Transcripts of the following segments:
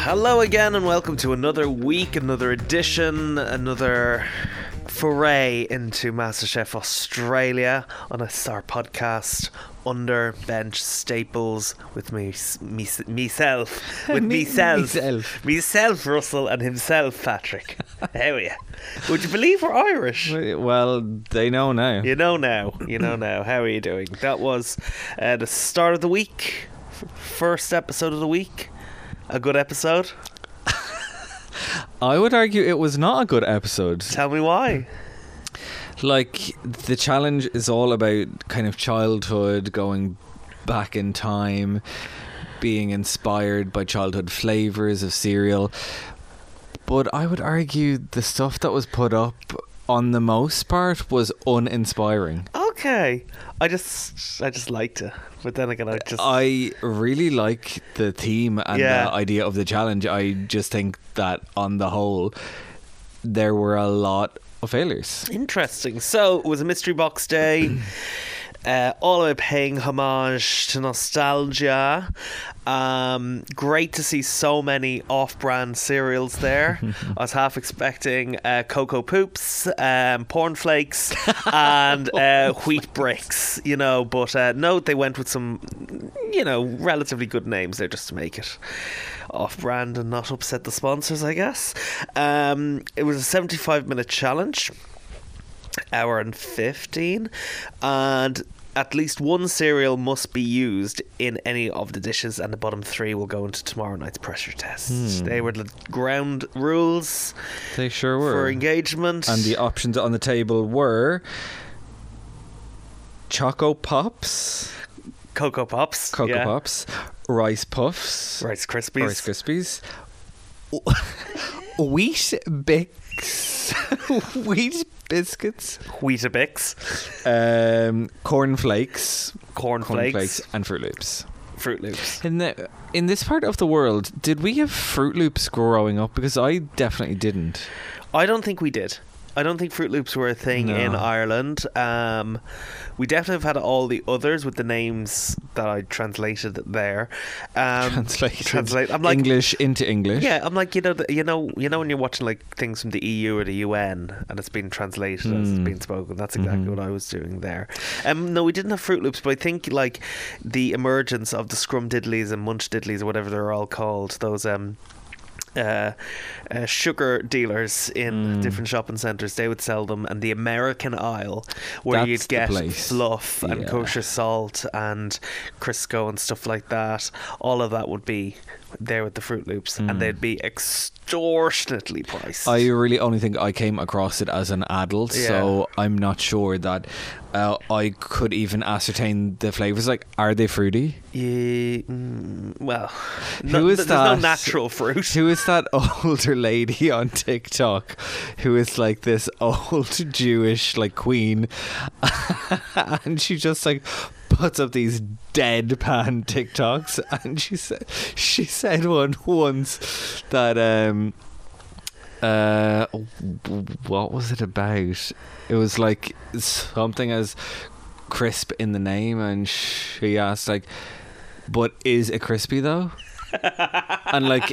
Hello again and welcome to another week, another edition, another foray into MasterChef Australia on our podcast Under Bench Staples with myself, Russell, and himself, Patrick. How are you? Would you believe we're Irish? Well, they know now. You know now. How are you doing? That was the start of the week, first episode of the week. A good episode? I would argue it was not a good episode. Tell me why. Like, the challenge is all about kind of childhood, going back in time, being inspired by childhood flavours of cereal. But I would argue the stuff that was put up on the most part was uninspiring. Okay. I just liked it. But then again, I really like the theme and the idea of the challenge. I just think that on the whole, there were a lot of failures. Interesting. So it was a mystery box day. All about paying homage to nostalgia. Great to see so many off-brand cereals there. I was half expecting Coco Pops, Corn Flakes, and Wheat Bricks, you know, but no, they went with some, you know, relatively good names there just to make it off-brand and not upset the sponsors, I guess. It was a 75-minute challenge. Hour and 15, and at least one cereal must be used in any of the dishes, and the bottom three will go into tomorrow night's pressure test. They were the ground rules. They sure were. For engagement. And the options on the table were Choco Pops, Coco Pops, Rice Puffs, Rice Krispies, Weetabix biscuits, Weetabix, Corn Flakes, and Fruit Loops. In this part of the world, did we have Fruit Loops growing up? Because I definitely didn't. I don't think we did. I don't think Fruit Loops were a thing in Ireland. We definitely have had all the others with the names that I translated there. Translate I'm like, English into English. Yeah, I'm like, you know when you're watching like things from the EU or the UN and it's been translated as it's been spoken. That's exactly what I was doing there. No, we didn't have Fruit Loops, but I think like the emergence of the Scrum Diddlies and Munch Diddlies or whatever they're all called, those sugar dealers in different shopping centres, they would sell them, and the American aisle where that's you'd get fluff and kosher salt and Crisco and stuff like that, all of that would be there with the Fruit Loops, and they'd be extortionately priced. I really only think I came across it as an adult, so I'm not sure that I could even ascertain the flavours. Like, are they fruity? Well, there's no natural fruit. Who is that older lady on TikTok who is like this old Jewish like queen, and she just like puts up these deadpan TikToks, and she said one once that what was it about? It was like something as crisp in the name, and she asked like, "But is it crispy though?" And like,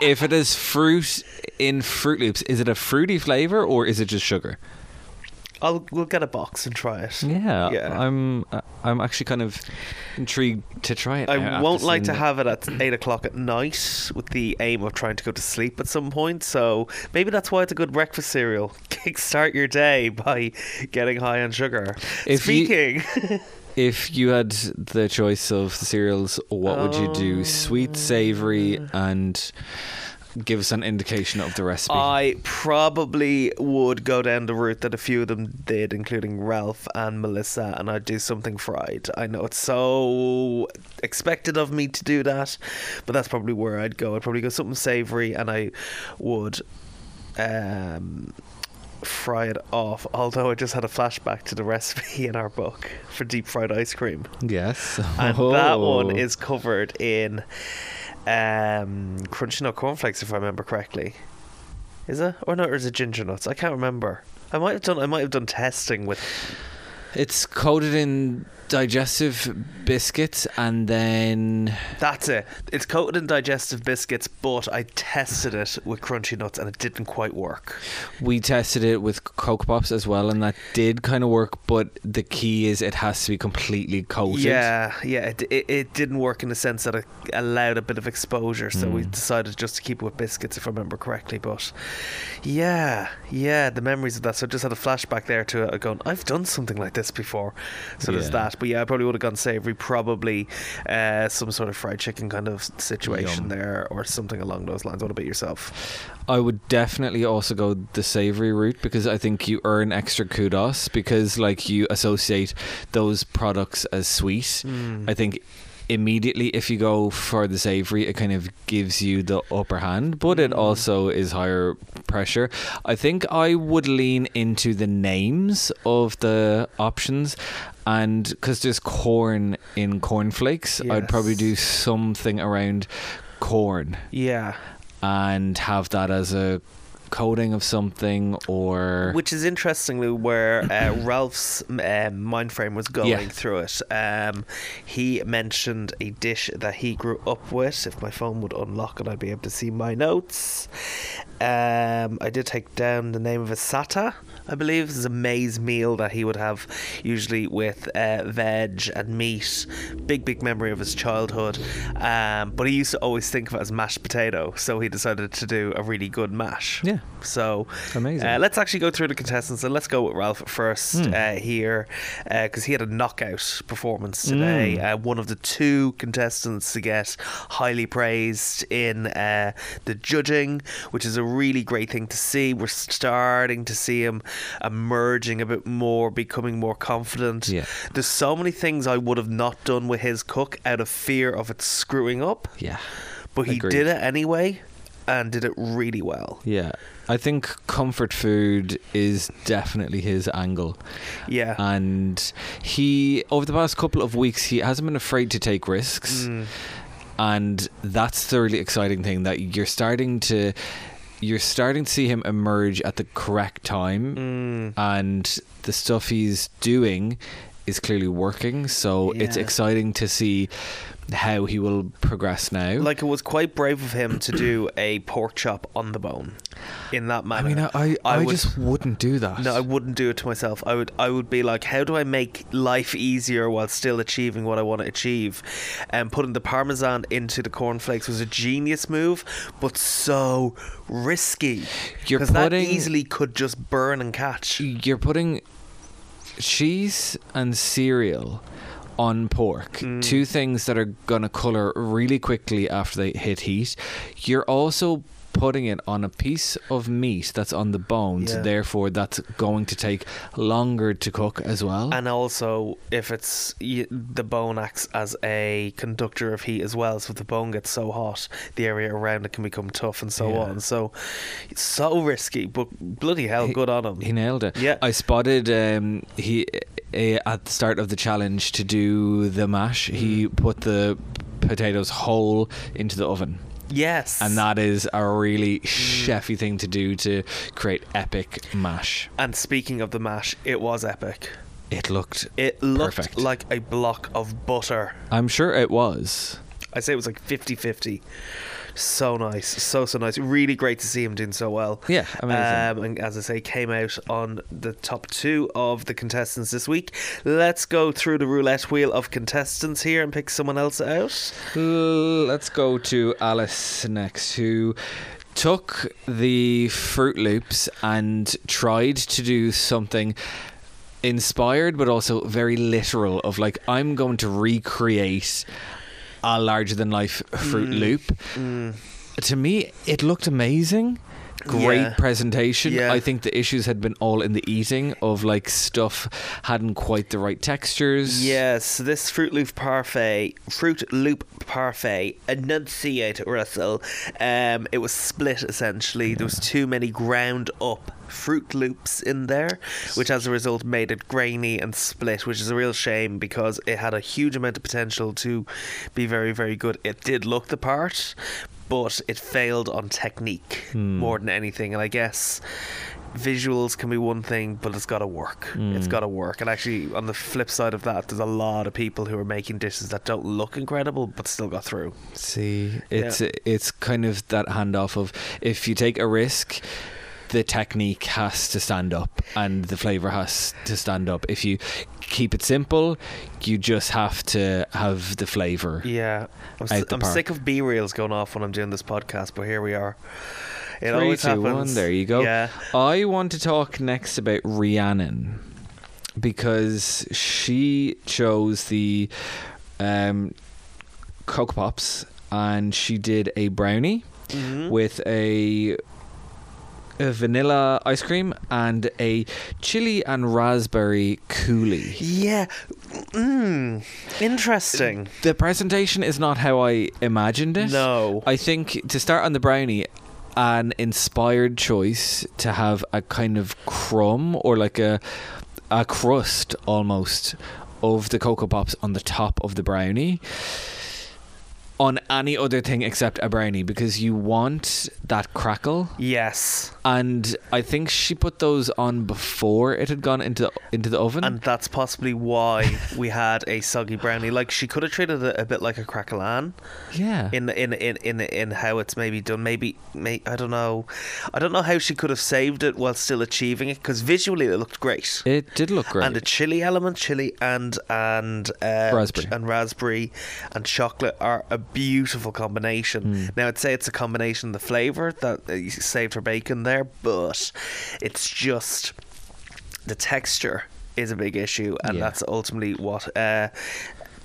if it is fruit in Fruit Loops, is it a fruity flavour or is it just sugar? We'll get a box and try it. Yeah. I'm actually kind of intrigued to try it. I won't like to have it at 8 o'clock at night with the aim of trying to go to sleep at some point, so maybe that's why it's a good breakfast cereal. Kickstart your day by getting high on sugar. If you had the choice of the cereals, what would you do? Sweet, savoury, and... give us an indication of the recipe. I probably would go down the route that a few of them did, including Ralph and Melissa, and I'd do something fried. I know it's so expected of me to do that, but that's probably where I'd go. I'd probably go something savoury, and I would fry it off, although I just had a flashback to the recipe in our book for deep fried ice cream. Yes. And that one is covered in Crunchy Nut Cornflakes, if I remember correctly. Is it? Or no, or is it Ginger Nuts? I can't remember. I might have done testing with... It's coated in digestive biscuits and then... That's it. It's coated in digestive biscuits, but I tested it with Crunchy Nuts and it didn't quite work. We tested it with Coco Pops as well and that did kind of work, but the key is it has to be completely coated. Yeah. It didn't work in the sense that it allowed a bit of exposure, so we decided just to keep it with biscuits, if I remember correctly. But yeah, the memories of that. So I just had a flashback there to it going, I've done something like this before. So there's that. But yeah, I probably would have gone savoury, probably some sort of fried chicken kind of situation. Yum. There or something along those lines. What about yourself? I would definitely also go the savoury route because I think you earn extra kudos because like you associate those products as sweet. I think immediately if you go for the savoury it kind of gives you the upper hand, but it also is higher pressure. I think I would lean into the names of the options, and because there's corn in cornflakes, yes. I'd probably do something around corn, and have that as a coating of something, or which is interestingly where Ralph's mind frame was going through it. He mentioned a dish that he grew up with. If my phone would unlock and I'd be able to see my notes. I did take down the name of a sata, I believe. It's a maize meal that he would have usually with veg and meat. Big memory of his childhood. But he used to always think of it as mashed potato, so he decided to do a really good mash. Yeah. So amazing. Let's actually go through the contestants and let's go with Ralph first here, because he had a knockout performance today. One of the two contestants to get highly praised in the judging, which is a really great thing to see. We're starting to see him emerging a bit more, becoming more confident. There's so many things I would have not done with his cook out of fear of it screwing up, but he did it anyway and did it really well. I think comfort food is definitely his angle. And he, over the past couple of weeks, he hasn't been afraid to take risks, and that's the really exciting thing, that you're starting to see him emerge at the correct time, and the stuff he's doing is clearly working, so it's exciting to see how he will progress now. Like, it was quite brave of him to do a pork chop on the bone in that manner. I mean, I just wouldn't do that. No, I wouldn't do it to myself. I would be like, how do I make life easier while still achieving what I want to achieve? And putting the parmesan into the cornflakes was a genius move, but so risky. Because that easily could just burn and catch. You're putting cheese and cereal on pork, two things that are going to colour really quickly after they hit heat. You're also putting it on a piece of meat that's on the bones, therefore that's going to take longer to cook as well. And also, if it's the bone acts as a conductor of heat as well, so if the bone gets so hot, the area around it can become tough and so on. So it's so risky, but bloody hell, good on him. He nailed it. Yeah, I spotted at the start of the challenge to do the mash, he put the potatoes whole into the oven. Yes. And that is a really chefy thing to do to create epic mash. And speaking of the mash, it was epic. It looked perfect. Like a block of butter. I'm sure it was. I'd say it was like 50-50. So nice. So nice. Really great to see him doing so well. Yeah, amazing. And as I say, came out on the top two of the contestants this week. Let's go through the roulette wheel of contestants here and pick someone else out. Let's go to Alice next, who took the Fruit Loops and tried to do something inspired but also very literal of like, I'm going to recreate a larger than life Fruit Loop. To me, it looked amazing. great presentation. Yeah. I think the issues had been all in the eating of like stuff hadn't quite the right textures. Yes, this Fruit Loop Parfait, enunciate, Russell. It was split essentially. There was too many ground up Fruit Loops in there, which as a result made it grainy and split, which is a real shame because it had a huge amount of potential to be very, very good. It did look the part, but it failed on technique more than anything. And I guess visuals can be one thing, but it's got to work. It's got to work. And actually, on the flip side of that, there's a lot of people who are making dishes that don't look incredible, but still got through. See, it's kind of that handoff of if you take a risk, the technique has to stand up and the flavour has to stand up. If you keep it simple, you just have to have the flavour. Yeah. I'm sick of B-reels going off when I'm doing this podcast, but here we are. It 3, always 2, happens. 1, there you go. Yeah. I want to talk next about Rhiannon because she chose the Coco Pops and she did a brownie with a vanilla ice cream and a chili and raspberry coulis. Yeah. Interesting. The presentation is not how I imagined it. No. I think to start on the brownie, an inspired choice to have a kind of crumb or like a crust almost of the Coco Pops on the top of the brownie. On any other thing except a brownie, because you want that crackle. Yes. And I think she put those on before it had gone into the oven. And that's possibly why we had a soggy brownie. Like, she could have treated it a bit like a crackle-an. Yeah. In how it's maybe done. Maybe I don't know. I don't know how she could have saved it while still achieving it, because visually it looked great. It did look great. And the chili element, chili and raspberry and chocolate are a beautiful combination. Now I'd say it's a combination of the flavour that you saved for bacon there, but it's just the texture is a big issue, and that's ultimately what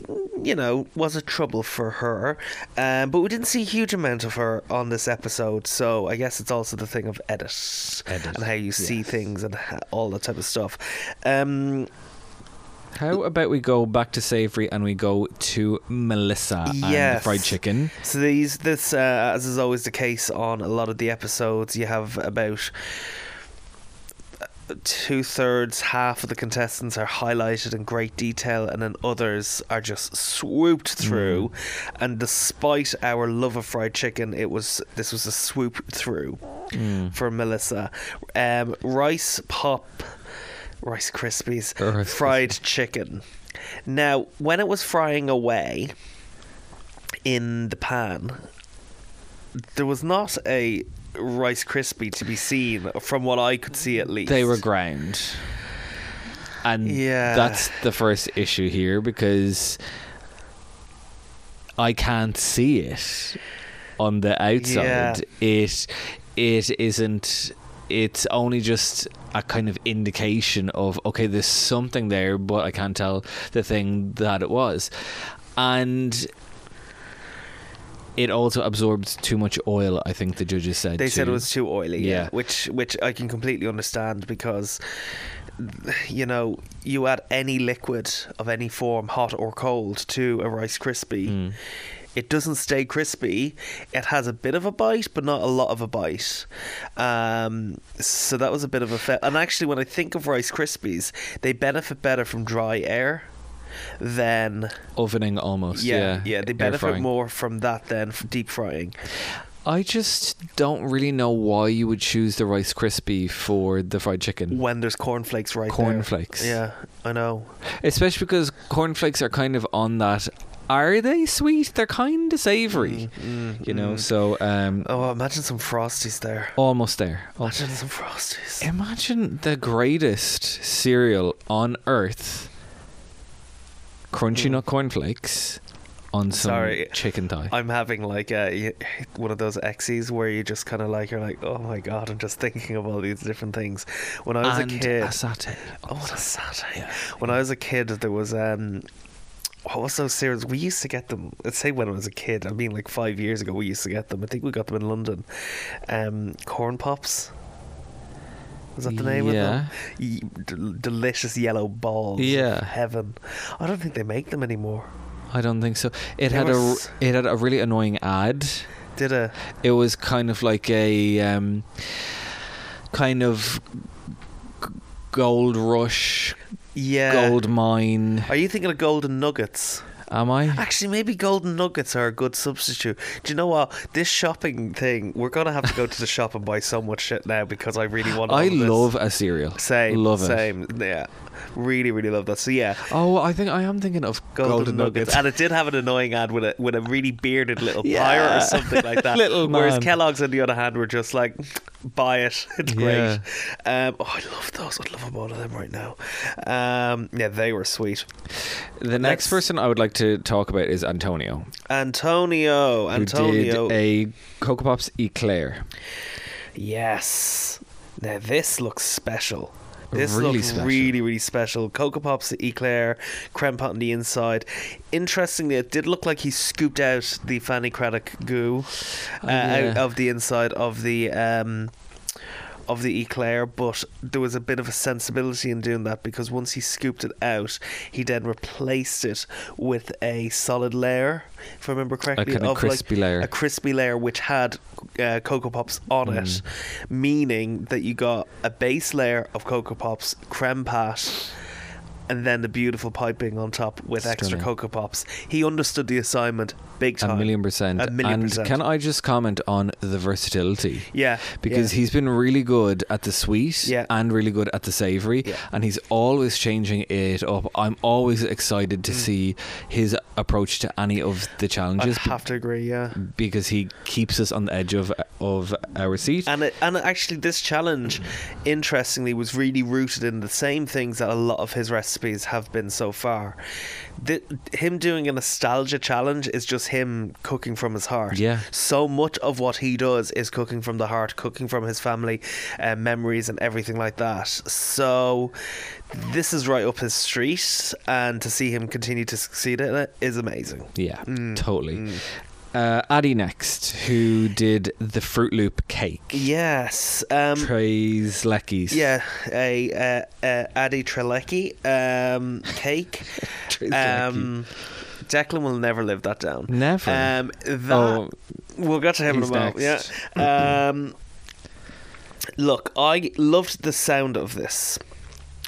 was a trouble for her, but we didn't see a huge amount of her on this episode, so I guess it's also the thing of edit and how you see things and all that type of stuff. How about we go back to savoury and we go to Melissa and the fried chicken? So this, as is always the case on a lot of the episodes, you have about 2/3, half of the contestants are highlighted in great detail, and then others are just swooped through. And despite our love of fried chicken, this was a swoop through for Melissa. Rice Krispies, fried chicken. Now, when it was frying away in the pan, there was not a Rice Krispie to be seen, from what I could see at least. They were ground. And that's the first issue here, because I can't see it on the outside. Yeah. It isn't... It's only just a kind of indication of, okay, there's something there, but I can't tell the thing that it was. And it also absorbed too much oil, I think the judges said. They said it was too oily, which I can completely understand, because, you know, you add any liquid of any form, hot or cold, to a Rice Krispie, it doesn't stay crispy. It has a bit of a bite, but not a lot of a bite. So that was a bit of a fail. And actually, when I think of Rice Krispies, they benefit better from dry air than... Ovening almost, yeah, they benefit more from that than from deep frying. I just don't really know why you would choose the Rice Krispie for the fried chicken. When there's cornflakes cornflakes. Yeah, I know. Especially because cornflakes are kind of on that... Are they sweet? They're kind of savoury, so... imagine some Frosties there. Almost there. Imagine some Frosties. Imagine the greatest cereal on earth, Crunchy Nut Cornflakes, on some chicken thigh. I'm having like one of those exes where you just kind of like, you're like, oh my God, I'm just thinking of all these different things. When I was a kid... a satay. When I was a kid, there was... also serious. We used to get them, let's say when I was a kid, I mean like 5 years ago we used to get them. I think we got them in London. Corn Pops. Was that the name of them? Delicious yellow balls. Yeah. Heaven. I don't think they make them anymore. I don't think so. It had a really annoying ad. It was kind of like a kind of gold rush. Yeah. Gold mine. Are you thinking of Golden Nuggets? Am I? Actually, maybe Golden Nuggets are a good substitute. Do you know what? This shopping thing, we're going to have to go to the shop and buy so much shit now because I really want to. I love a cereal. Same. Yeah. Really, really love that. So, yeah. Oh, I think I am thinking of Golden Nuggets. And it did have an annoying ad with a really bearded little pirate or something like that. Little man. Whereas Kellogg's, on the other hand, were just like, buy it. It's great. I love those. I'd love all of them right now. Yeah, they were sweet. The next person I would like to talk about is Antonio. Who did a Coco Pops eclair. Yes. Now, this looks special. Really, really special. Coco Pops, eclair, creme pot on the inside. Interestingly, it did look like he scooped out the Fanny Craddock goo out of the inside of the eclair, but there was a bit of a sensibility in doing that because once he scooped it out, he then replaced it with a solid layer, if I remember correctly, a crispy layer which had Coco Pops on it, meaning that you got a base layer of Coco Pops, creme pat, and then the beautiful piping on top with extra Coco Pops. He understood the assignment big time. A million percent. Can I just comment on the versatility? Yeah. Because he's been really good at the sweet and really good at the savoury. Yeah. And he's always changing it up. I'm always excited to see his approach to any of the challenges. I have to agree, yeah. Because he keeps us on the edge of our seat. And actually this challenge, interestingly, was really rooted in the same things that a lot of his recipes have been so far. Him doing a nostalgia challenge is just him cooking from his heart. Yeah. So much of what he does is cooking from the heart, cooking from his family memories and everything like that. So this is right up his street, and to see him continue to succeed in it is amazing. Yeah, totally. Addy next, who did the Fruit Loop cake. Yes. Trzeleski's. Yeah, Addy Trzeleski cake. Declan will never live that down. Never. We'll get to him in a moment. Yeah. Look, I loved the sound of this.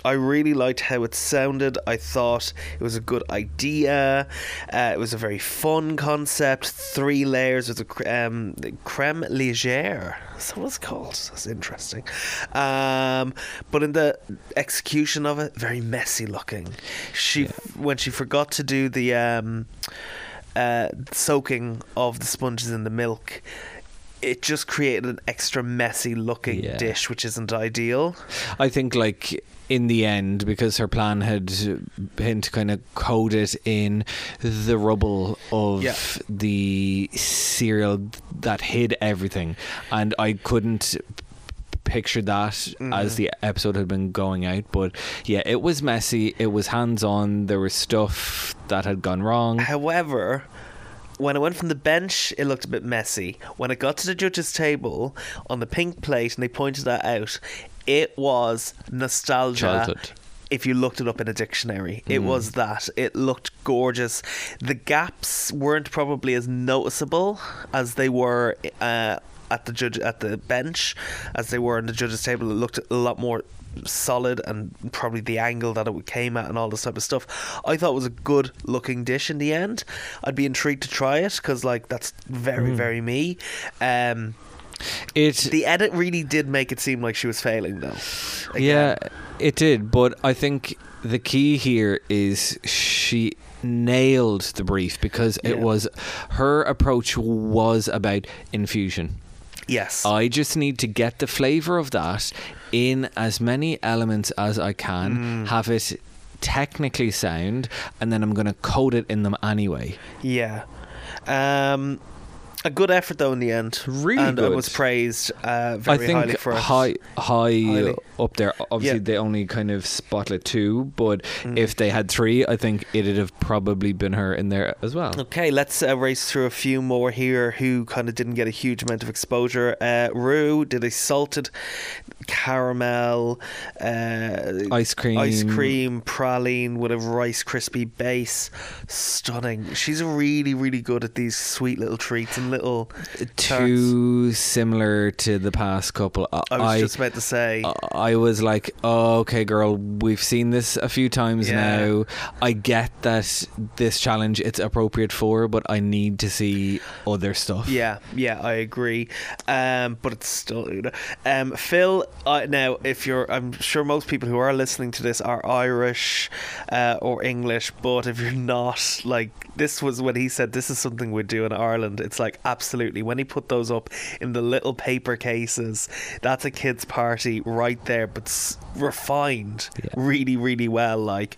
I really liked how it sounded. I thought it was a good idea. It was a very fun concept. 3 layers with a creme légère. That's what it's called. That's interesting. But in the execution of it, very messy looking. When she forgot to do the soaking of the sponges in the milk, it just created an extra messy looking dish, which isn't ideal. I think like in the end, because her plan had been to kind of coat it in the rubble of the cereal that hid everything, and I couldn't picture that as the episode had been going out, but it was messy, it was hands on, there was stuff that had gone wrong. However, when it went from the bench, it looked a bit messy. When it got to the judges' table on the pink plate and they pointed that out, it was nostalgia. Childhood. If you looked it up in a dictionary, it was that. It looked gorgeous. The gaps weren't probably as noticeable as they were at the bench, as they were on the judges' table. It looked a lot more solid, and probably the angle that it came at and all this type of stuff. I thought it was a good looking dish in the end. I'd be intrigued to try it because like that's very very me. The edit really did make it seem like she was failing though. Again. Yeah, it did, but I think the key here is she nailed the brief because it was her approach was about infusion. Yes. I just need to get the flavour of that in as many elements as I can, have it technically sound, and then I'm going to coat it in them anyway. Yeah. A good effort though in the end. Really and good. And I was praised very highly for it. Highly up there. Obviously they only kind of spotlight two, but if they had three, I think it'd have probably been her in there as well. Okay, let's race through a few more here who kind of didn't get a huge amount of exposure. Rue did a salted caramel ice cream praline with a Rice Krispie base. Stunning. She's really, really good at these sweet little treats and little too tarts. Similar to the past couple. I was just about to say. I was like, oh, okay, girl, we've seen this a few times now. I get that this challenge it's appropriate for, but I need to see other stuff. Yeah, I agree. But it's still, Phil. Now, if you're, I'm sure most people who are listening to this are Irish or English, but if you're not, like, this was when he said this is something we do in Ireland. It's like, absolutely. When he put those up in the little paper cases, that's a kid's party right there, but refined really, really well. Like,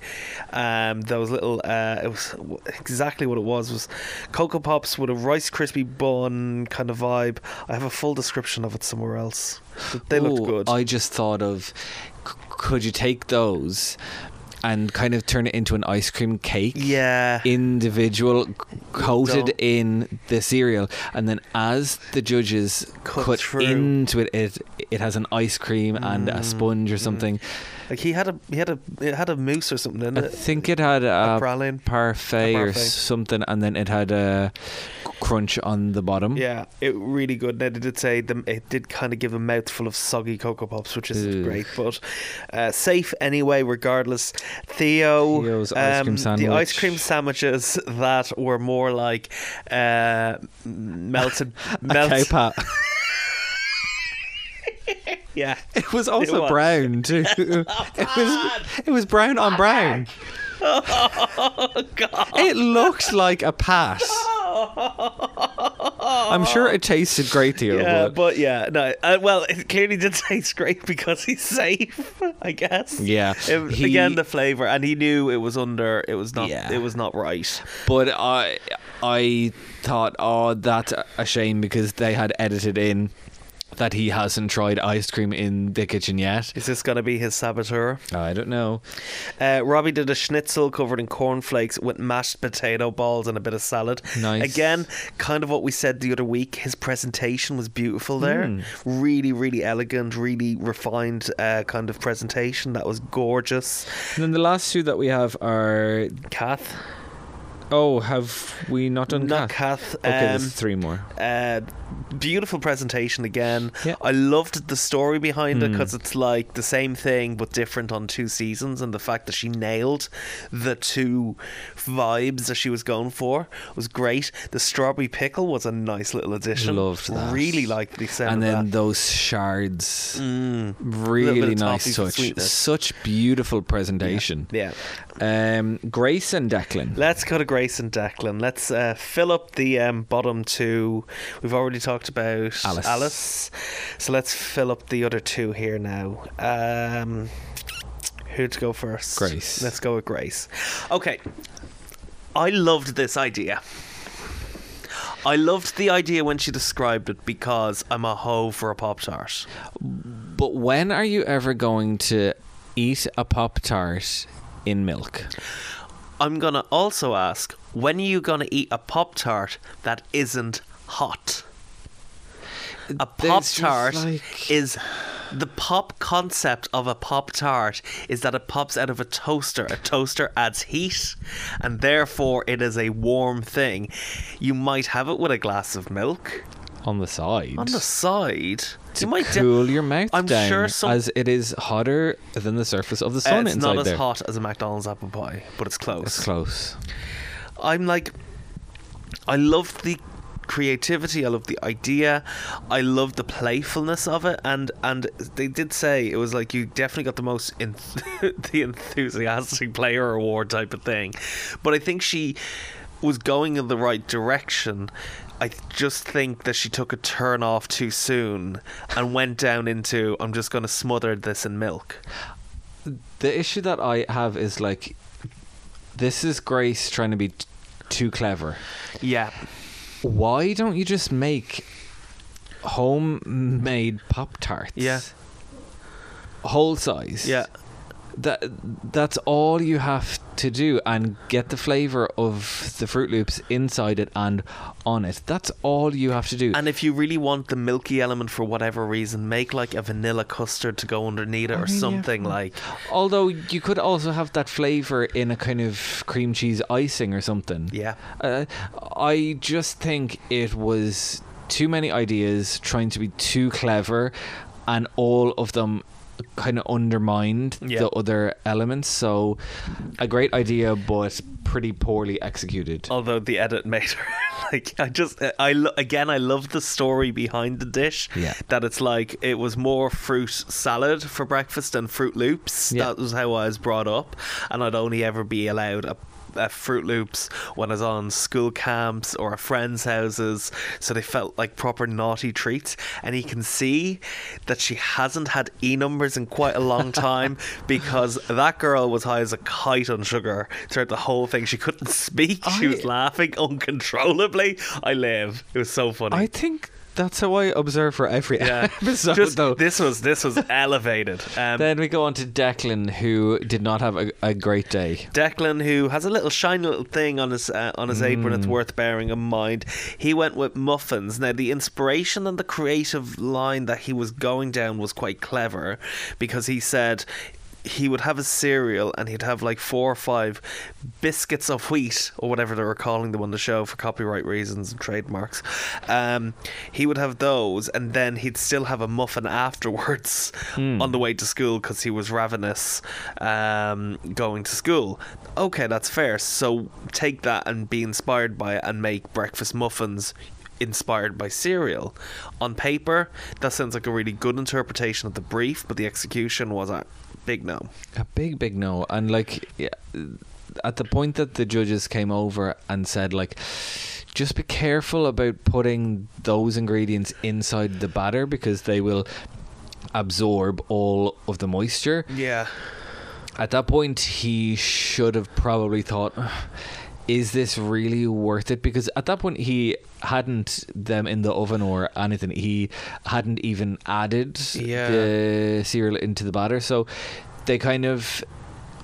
those little, it was exactly what it was Coco Pops with a Rice Krispie bun kind of vibe. I have a full description of it somewhere else. They looked good. I just thought of, could you take those and kind of turn it into an ice cream cake? Yeah. Individual, coated in the cereal. And then as the judges cut into it, it has an ice cream and a sponge or something. Like it had a mousse or something in it. I think it had a praline parfait or something, and then it had a crunch on the bottom. Yeah, it really good. Now they did say it did kind of give a mouthful of soggy Coco Pops, which isn't great, but safe anyway. Regardless, Theo's ice cream sandwich. The ice cream sandwiches that were more like melted. Cow pat. Yeah, it was also brown too. It was brown on brown. Oh God! It looked like a pass. I'm sure it tasted great to you. Yeah, but yeah, no. Well, it clearly did taste great because he's safe, I guess. Yeah. Again, the flavor, and he knew it was under. It was not. Yeah. It was not right. But I thought, oh, that's a shame because they had edited in that he hasn't tried ice cream in the kitchen yet. Is this going to be his saboteur? I don't know. Robbie did a schnitzel covered in cornflakes with mashed potato balls and a bit of salad. Nice. Again, kind of what we said the other week. His presentation was beautiful there. Really, really elegant, really refined kind of presentation. That was gorgeous. And then the last two that we have are Kath. Oh, have we not done Kath? Okay, there's three more. Beautiful presentation again. Yeah. I loved the story behind it because it's like the same thing but different on two seasons, and the fact that she nailed the two vibes that she was going for was great. The strawberry pickle was a nice little addition. Loved that. Really liked the sound. And then of that. Those shards. Really nice touch. Such beautiful presentation. Yeah. Grace and Declan. Let's go to Grace and Declan. Let's fill up the bottom two. We've already talked about Alice. So let's fill up the other two here now. Who to go first? Grace. Let's go with Grace. Okay. I loved this idea. I loved the idea when she described it because I'm a hoe for a Pop-Tart. But when are you ever going to eat a Pop-Tart in milk? I'm going to also ask, when are you going to eat a Pop-Tart that isn't hot? A Pop-Tart is... The pop concept of a Pop-Tart is that it pops out of a toaster. A toaster adds heat, and therefore it is a warm thing. You might have it with a glass of milk. On the side. On the side. To cool your mouth down, sure, as it is hotter than the surface of the sun inside there. It's not as hot as a McDonald's apple pie, but it's close. It's close. I'm like... I love the creativity, I love the idea, I love the playfulness of it, and they did say it was like you definitely got the most the enthusiastic player award type of thing, but I think she was going in the right direction. I just think that she took a turn off too soon and went down into I'm just going to smother this in milk. The issue that I have is like, this is Grace trying to be too clever. Yeah. Why don't you just make homemade Pop-Tarts? Yeah. Whole size. Yeah. That's all you have to do, and get the flavour of the Fruit Loops inside it and on it. That's all you have to do. And if you really want the milky element for whatever reason, make like a vanilla custard to go underneath it or something. Yeah. Like, although you could also have that flavour in a kind of cream cheese icing or something. Yeah. I just think it was too many ideas trying to be too clever, and all of them kind of undermined the other elements. So a great idea, but pretty poorly executed. Although the edit made her like, I love the story behind the dish. Yeah. That it's like, it was more fruit salad for breakfast than Fruit Loops. Yeah. That was how I was brought up, and I'd only ever be allowed a Fruit Loops when I was on school camps or at friends' houses, so they felt like proper naughty treats. And you can see that she hasn't had E numbers in quite a long time, because that girl was high as a kite on sugar throughout the whole thing. She couldn't speak. She was laughing uncontrollably. I live. It was so funny. I think that's how I observe for every episode. This was elevated. Then we go on to Declan, who did not have a great day. Declan, who has a little shiny little thing on his apron, it's worth bearing in mind. He went with muffins. Now, the inspiration and the creative line that he was going down was quite clever, because he said he would have his cereal and he'd have like 4 or 5 biscuits of wheat, or whatever they were calling them on the show for copyright reasons and trademarks. He would have those, and then he'd still have a muffin afterwards on the way to school, because he was ravenous going to school. Okay, that's fair. So take that and be inspired by it, and make breakfast muffins inspired by cereal. On paper, that sounds like a really good interpretation of the brief, but the execution was a big no. And like, at the point that the judges came over and said, like, just be careful about putting those ingredients inside the batter, because they will absorb all of the moisture. Yeah. At that point, he should have probably thought, is this really worth it? Because at that point, he hadn't them in the oven or anything. He hadn't even added the cereal into the batter. So they kind of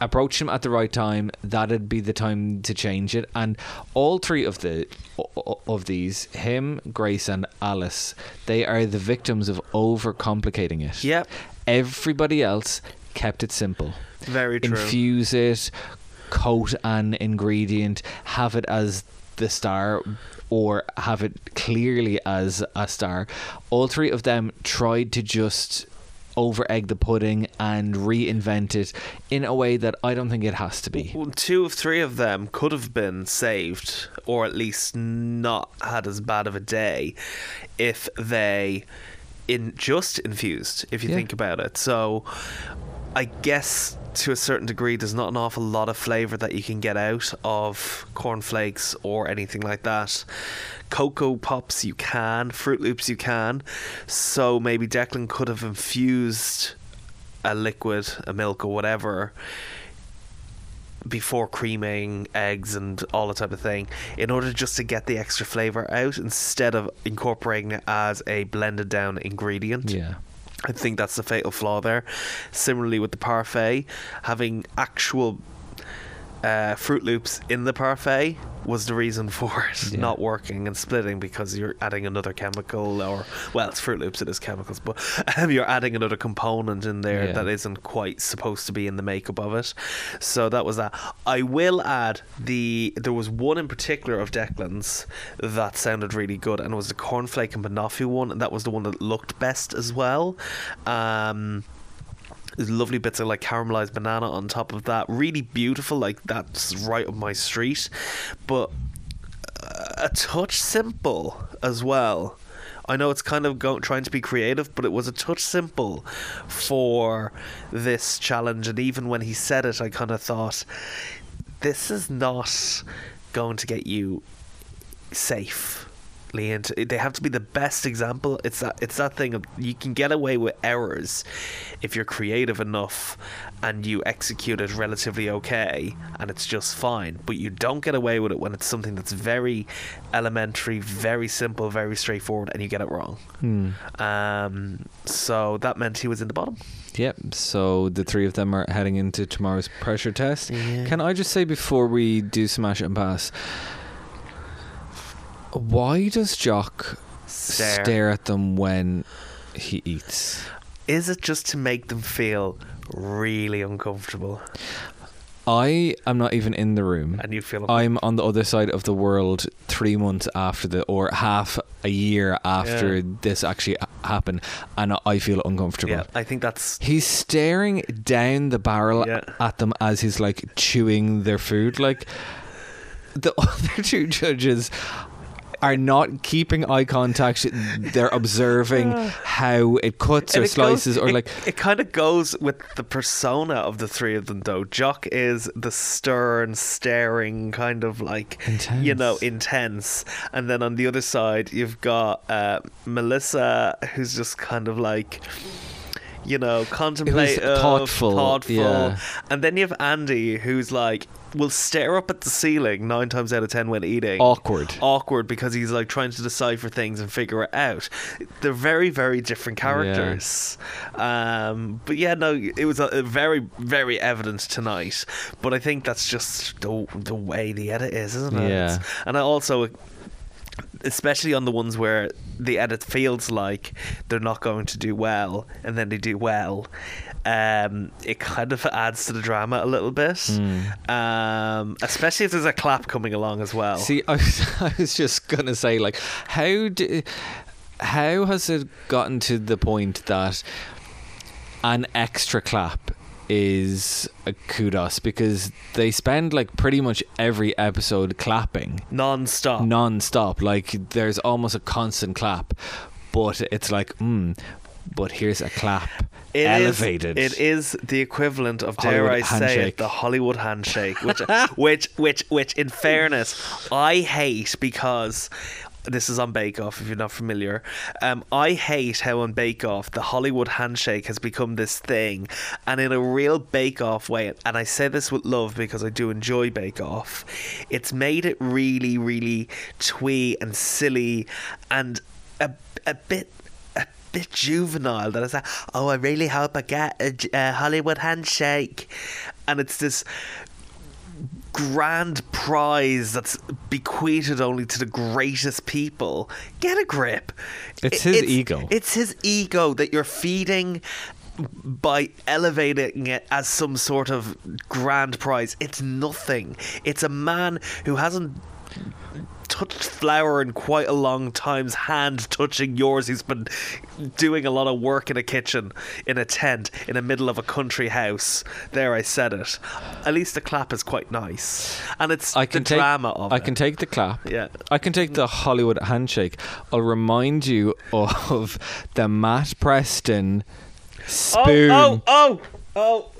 approached him at the right time. That'd be the time to change it. And all three of these, him, Grace and Alice, they are the victims of overcomplicating it. Yep. Everybody else kept it simple. Very true. Infuse it, coat an ingredient, have it as the star, or have it clearly as a star. All three of them tried to just over-egg the pudding and reinvent it in a way that I don't think it has to be. Well, 2 of 3 of them could have been saved, or at least not had as bad of a day, if they just infused, if you think about it. So I guess to a certain degree there's not an awful lot of flavour that you can get out of Corn Flakes or anything like that. Coco Pops you can, Fruit Loops you can. So maybe Declan could have infused a liquid, a milk or whatever, before creaming eggs and all that type of thing, in order just to get the extra flavour out, instead of incorporating it as a blended down ingredient. Yeah, I think that's the fatal flaw there. Similarly with the parfait, having actual Fruit Loops in the parfait was the reason for it not working and splitting, because you're adding another chemical, or, well, it's Fruit Loops, it is chemicals, but you're adding another component in there that isn't quite supposed to be in the makeup of it. So that was that. I will add, there was one in particular of Declan's that sounded really good, and it was the cornflake and banoffee one, and that was the one that looked best as well. There's lovely bits of like caramelized banana on top of that, really beautiful. Like, that's right up my street, but a touch simple as well. I know it's kind of trying to be creative, but it was a touch simple for this challenge. And even when he said it, I kind of thought, this is not going to get you safe. perfectly, and they have to be the best example. It's that thing of, you can get away with errors if you're creative enough and you execute it relatively okay and it's just fine, but you don't get away with it when it's something that's very elementary, very simple, very straightforward, and you get it wrong. So that meant he was in the bottom. Yep, so the three of them are heading into tomorrow's pressure test. Yeah. Can I just say before we do smash and pass, why does Jock stare at them when he eats? Is it just to make them feel really uncomfortable? I am not even in the room. And you feel I'm on the other side of the world 3 months after or half a year after this actually happened, and I feel uncomfortable. Yeah, I think that's... He's staring down the barrel at them as he's like chewing their food. Like, the other two judges are not keeping eye contact. They're observing how it cuts or slices, or like it kind of goes with the persona of the three of them. Though Jock is the stern, staring kind of like intense. Intense, and then on the other side you've got Melissa, who's just kind of like, contemplative, thoughtful. Yeah. And then you have Andy, who's like, will stare up at the ceiling 9 times out of 10 when eating. Awkward because he's like trying to decipher things and figure it out. They're very, very different characters. Yeah. But yeah, no, it was a very, very evident tonight. But I think that's just the way the edit is, isn't it? Yeah. And I also, especially on the ones where the edit feels like they're not going to do well and then they do well, it kind of adds to the drama a little bit, especially if there's a clap coming along as well. See, I was just gonna say, like, how has it gotten to the point that an extra clap is a kudos, because they spend like pretty much every episode clapping non-stop, like there's almost a constant clap, but it's like but here's a clap elevated. It is the equivalent of, dare I say it, the Hollywood handshake, which in fairness I hate, because this is on Bake Off, if you're not familiar. I hate how on Bake Off the Hollywood handshake has become this thing, and in a real Bake Off way, and I say this with love because I do enjoy Bake Off, it's made it really, really twee and silly and a bit juvenile, that it's like, oh, I really hope I get a Hollywood handshake, and it's this grand prize that's bequeathed only to the greatest people. Get a grip. It's his ego. It's his ego that you're feeding by elevating it as some sort of grand prize. It's nothing. It's a man who hasn't touched flour in quite a long time's hand touching yours. He's been doing a lot of work in a kitchen, in a tent, in the middle of a country house. There, I said it. At least the clap is quite nice, and it's drama of it. I can take the clap. Yeah, I can take the Hollywood handshake. I'll remind you of the Matt Preston spoon. Oh!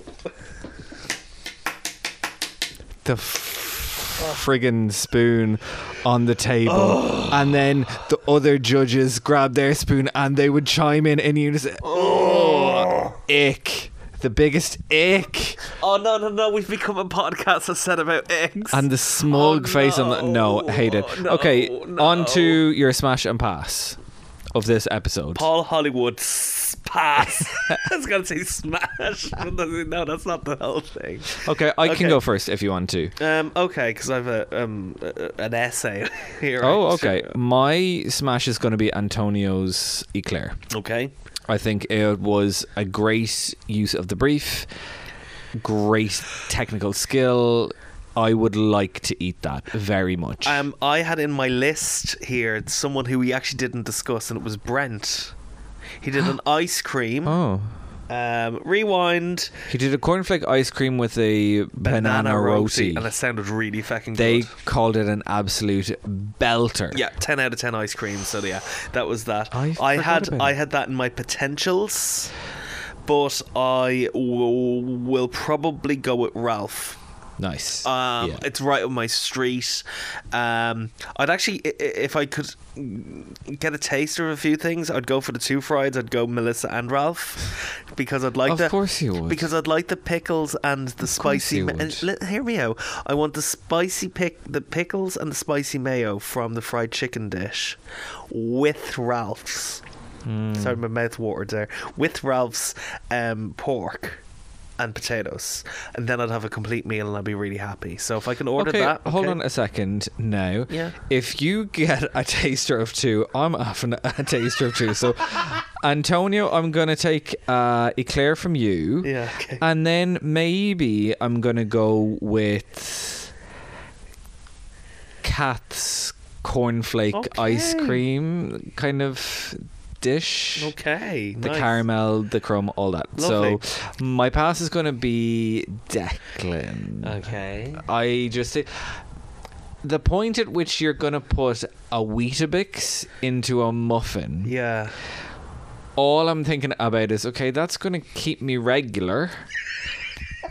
Friggin' spoon on the table, and then the other judges grabbed their spoon and they would chime in unison. Oh, ick. The biggest ick. Oh, no, we've become a podcast that said about icks. And the smug face on that. No, hate it. Okay, on to your smash and pass of this episode. Paul Hollywood's pass. I was going to say smash. No, that's not the whole thing. Okay, I can go first if you want to. Okay, because I have an essay here. Oh, okay. My smash is going to be Antonio's eclair. Okay. I think it was a great use of the brief, great technical skill. I would like to eat that very much. I had in my list here someone who we actually didn't discuss, and it was Brent. He did an ice cream. Oh. Rewind. He did a cornflake ice cream with a banana roti, and it sounded really fucking good. They called it an absolute belter. Yeah, 10 out of 10 ice cream. So yeah, that was that. I had that in my potentials, but I will probably go with Ralph. Nice. Yeah. It's right on my street. I'd actually, if I could get a taster of a few things, I'd go for the two frieds. I'd go Melissa and Ralph because I'd like of course you would. Because I'd like the pickles and the spicy. Hear me out. I want the spicy the pickles and the spicy mayo from the fried chicken dish with Ralph's. Sorry, my mouth watered there. With Ralph's pork and potatoes, and then I'd have a complete meal and I'd be really happy. So if I can order that, hold on a second now. Yeah. If you get a taster of two, I'm having a taster of two. So Antonio, I'm gonna take eclair from you. Yeah. Okay. And then maybe I'm gonna go with Kath's cornflake ice cream kind of dish. Okay, the nice. Caramel, the crumb, all that. Lovely. So my pass is going to be Declan. Okay. I just the point at which you're going to put a Weetabix into a muffin. Yeah. All I'm thinking about is, okay, that's going to keep me regular,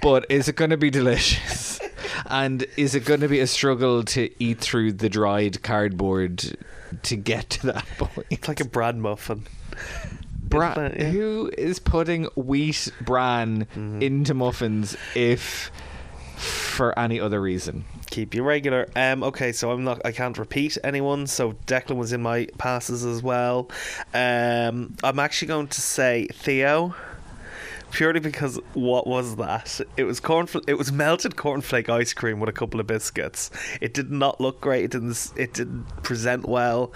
but is it going to be delicious? And is it going to be a struggle to eat through the dried cardboard to get to that point? It's like a bran muffin. Bran? Yeah. Who is putting wheat bran into muffins if for any other reason? Keep you regular. Okay, so I can't repeat anyone, so Declan was in my passes as well. I'm actually going to say Theo. Purely because what was that? It was it was melted cornflake ice cream with a couple of biscuits. It did not look great. It didn't present well.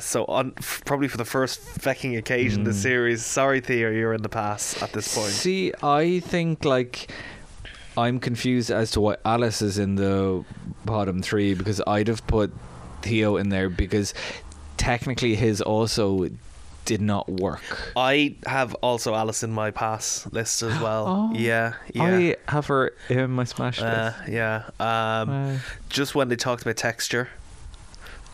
So probably for the first fecking occasion this series. Sorry, Theo, you're in the pass at this point. See, I think I'm confused as to why Alice is in the bottom three, because I'd have put Theo in there because technically his also did not work. I have also Alice in my pass list as well. Oh, yeah. I have her in my smash list. Yeah. Just when they talked about texture,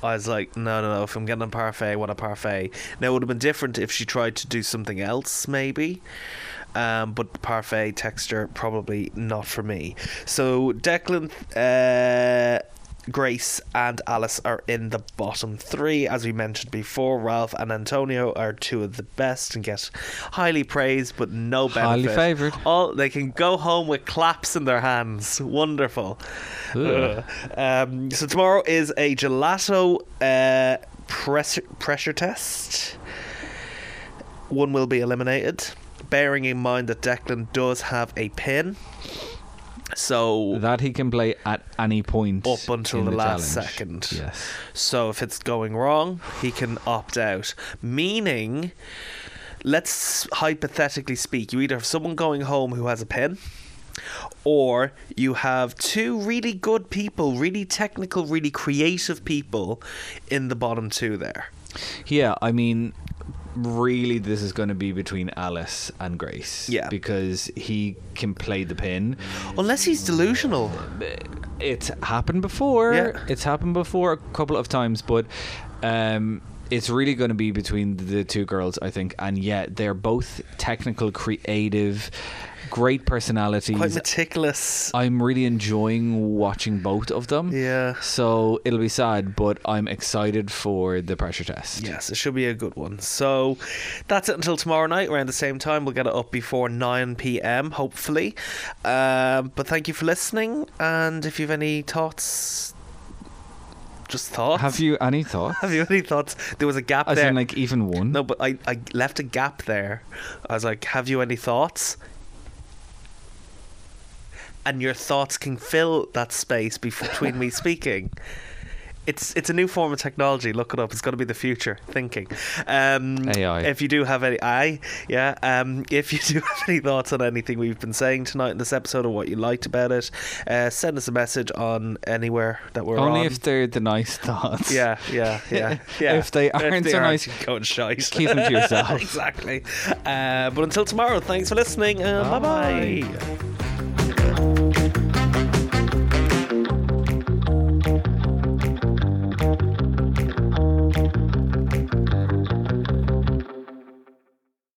I was like, no, if I'm getting a parfait, what a parfait. Now, it would have been different if she tried to do something else, maybe. But parfait texture, probably not for me. So Declan, Grace and Alice are in the bottom three. As we mentioned before, Ralph and Antonio are two of the best and get highly praised but no benefit. Highly favoured. They can go home with claps in their hands. Wonderful. So tomorrow is a gelato pressure test. One will be eliminated, bearing in mind that Declan does have a pin, so that he can play at any point up until the last second. Yes. So if it's going wrong, he can opt out. Meaning, let's hypothetically speak, you either have someone going home who has a pin, or you have two really good people, really technical, really creative people in the bottom two there. Yeah, I mean, really this is going to be between Alice and Grace, because he can play the pin unless he's delusional. It's happened before a couple of times, but it's really going to be between the two girls, I think. And they're both technical, creative, great personalities, quite meticulous. I'm really enjoying watching both of them. Yeah. So it'll be sad, but I'm excited for the pressure test. Yes, it should be a good one. So that's it until tomorrow night around the same time. We'll get it up before 9 p.m. hopefully. But thank you for listening, and if you have any thoughts, have you any thoughts? There was a gap there. As in even one? No, but I left a gap there. I was like, have you any thoughts? And your thoughts can fill that space between me speaking. It's a new form of technology. Look it up. It's going to be the future thinking. AI. If you do have any if you do have any thoughts on anything we've been saying tonight in this episode, or what you liked about it, send us a message on anywhere that we're on. Only if they're the nice thoughts. Yeah. If they aren't so nice, go and shite. Keep them to yourself. Exactly. But until tomorrow, thanks for listening. Bye bye.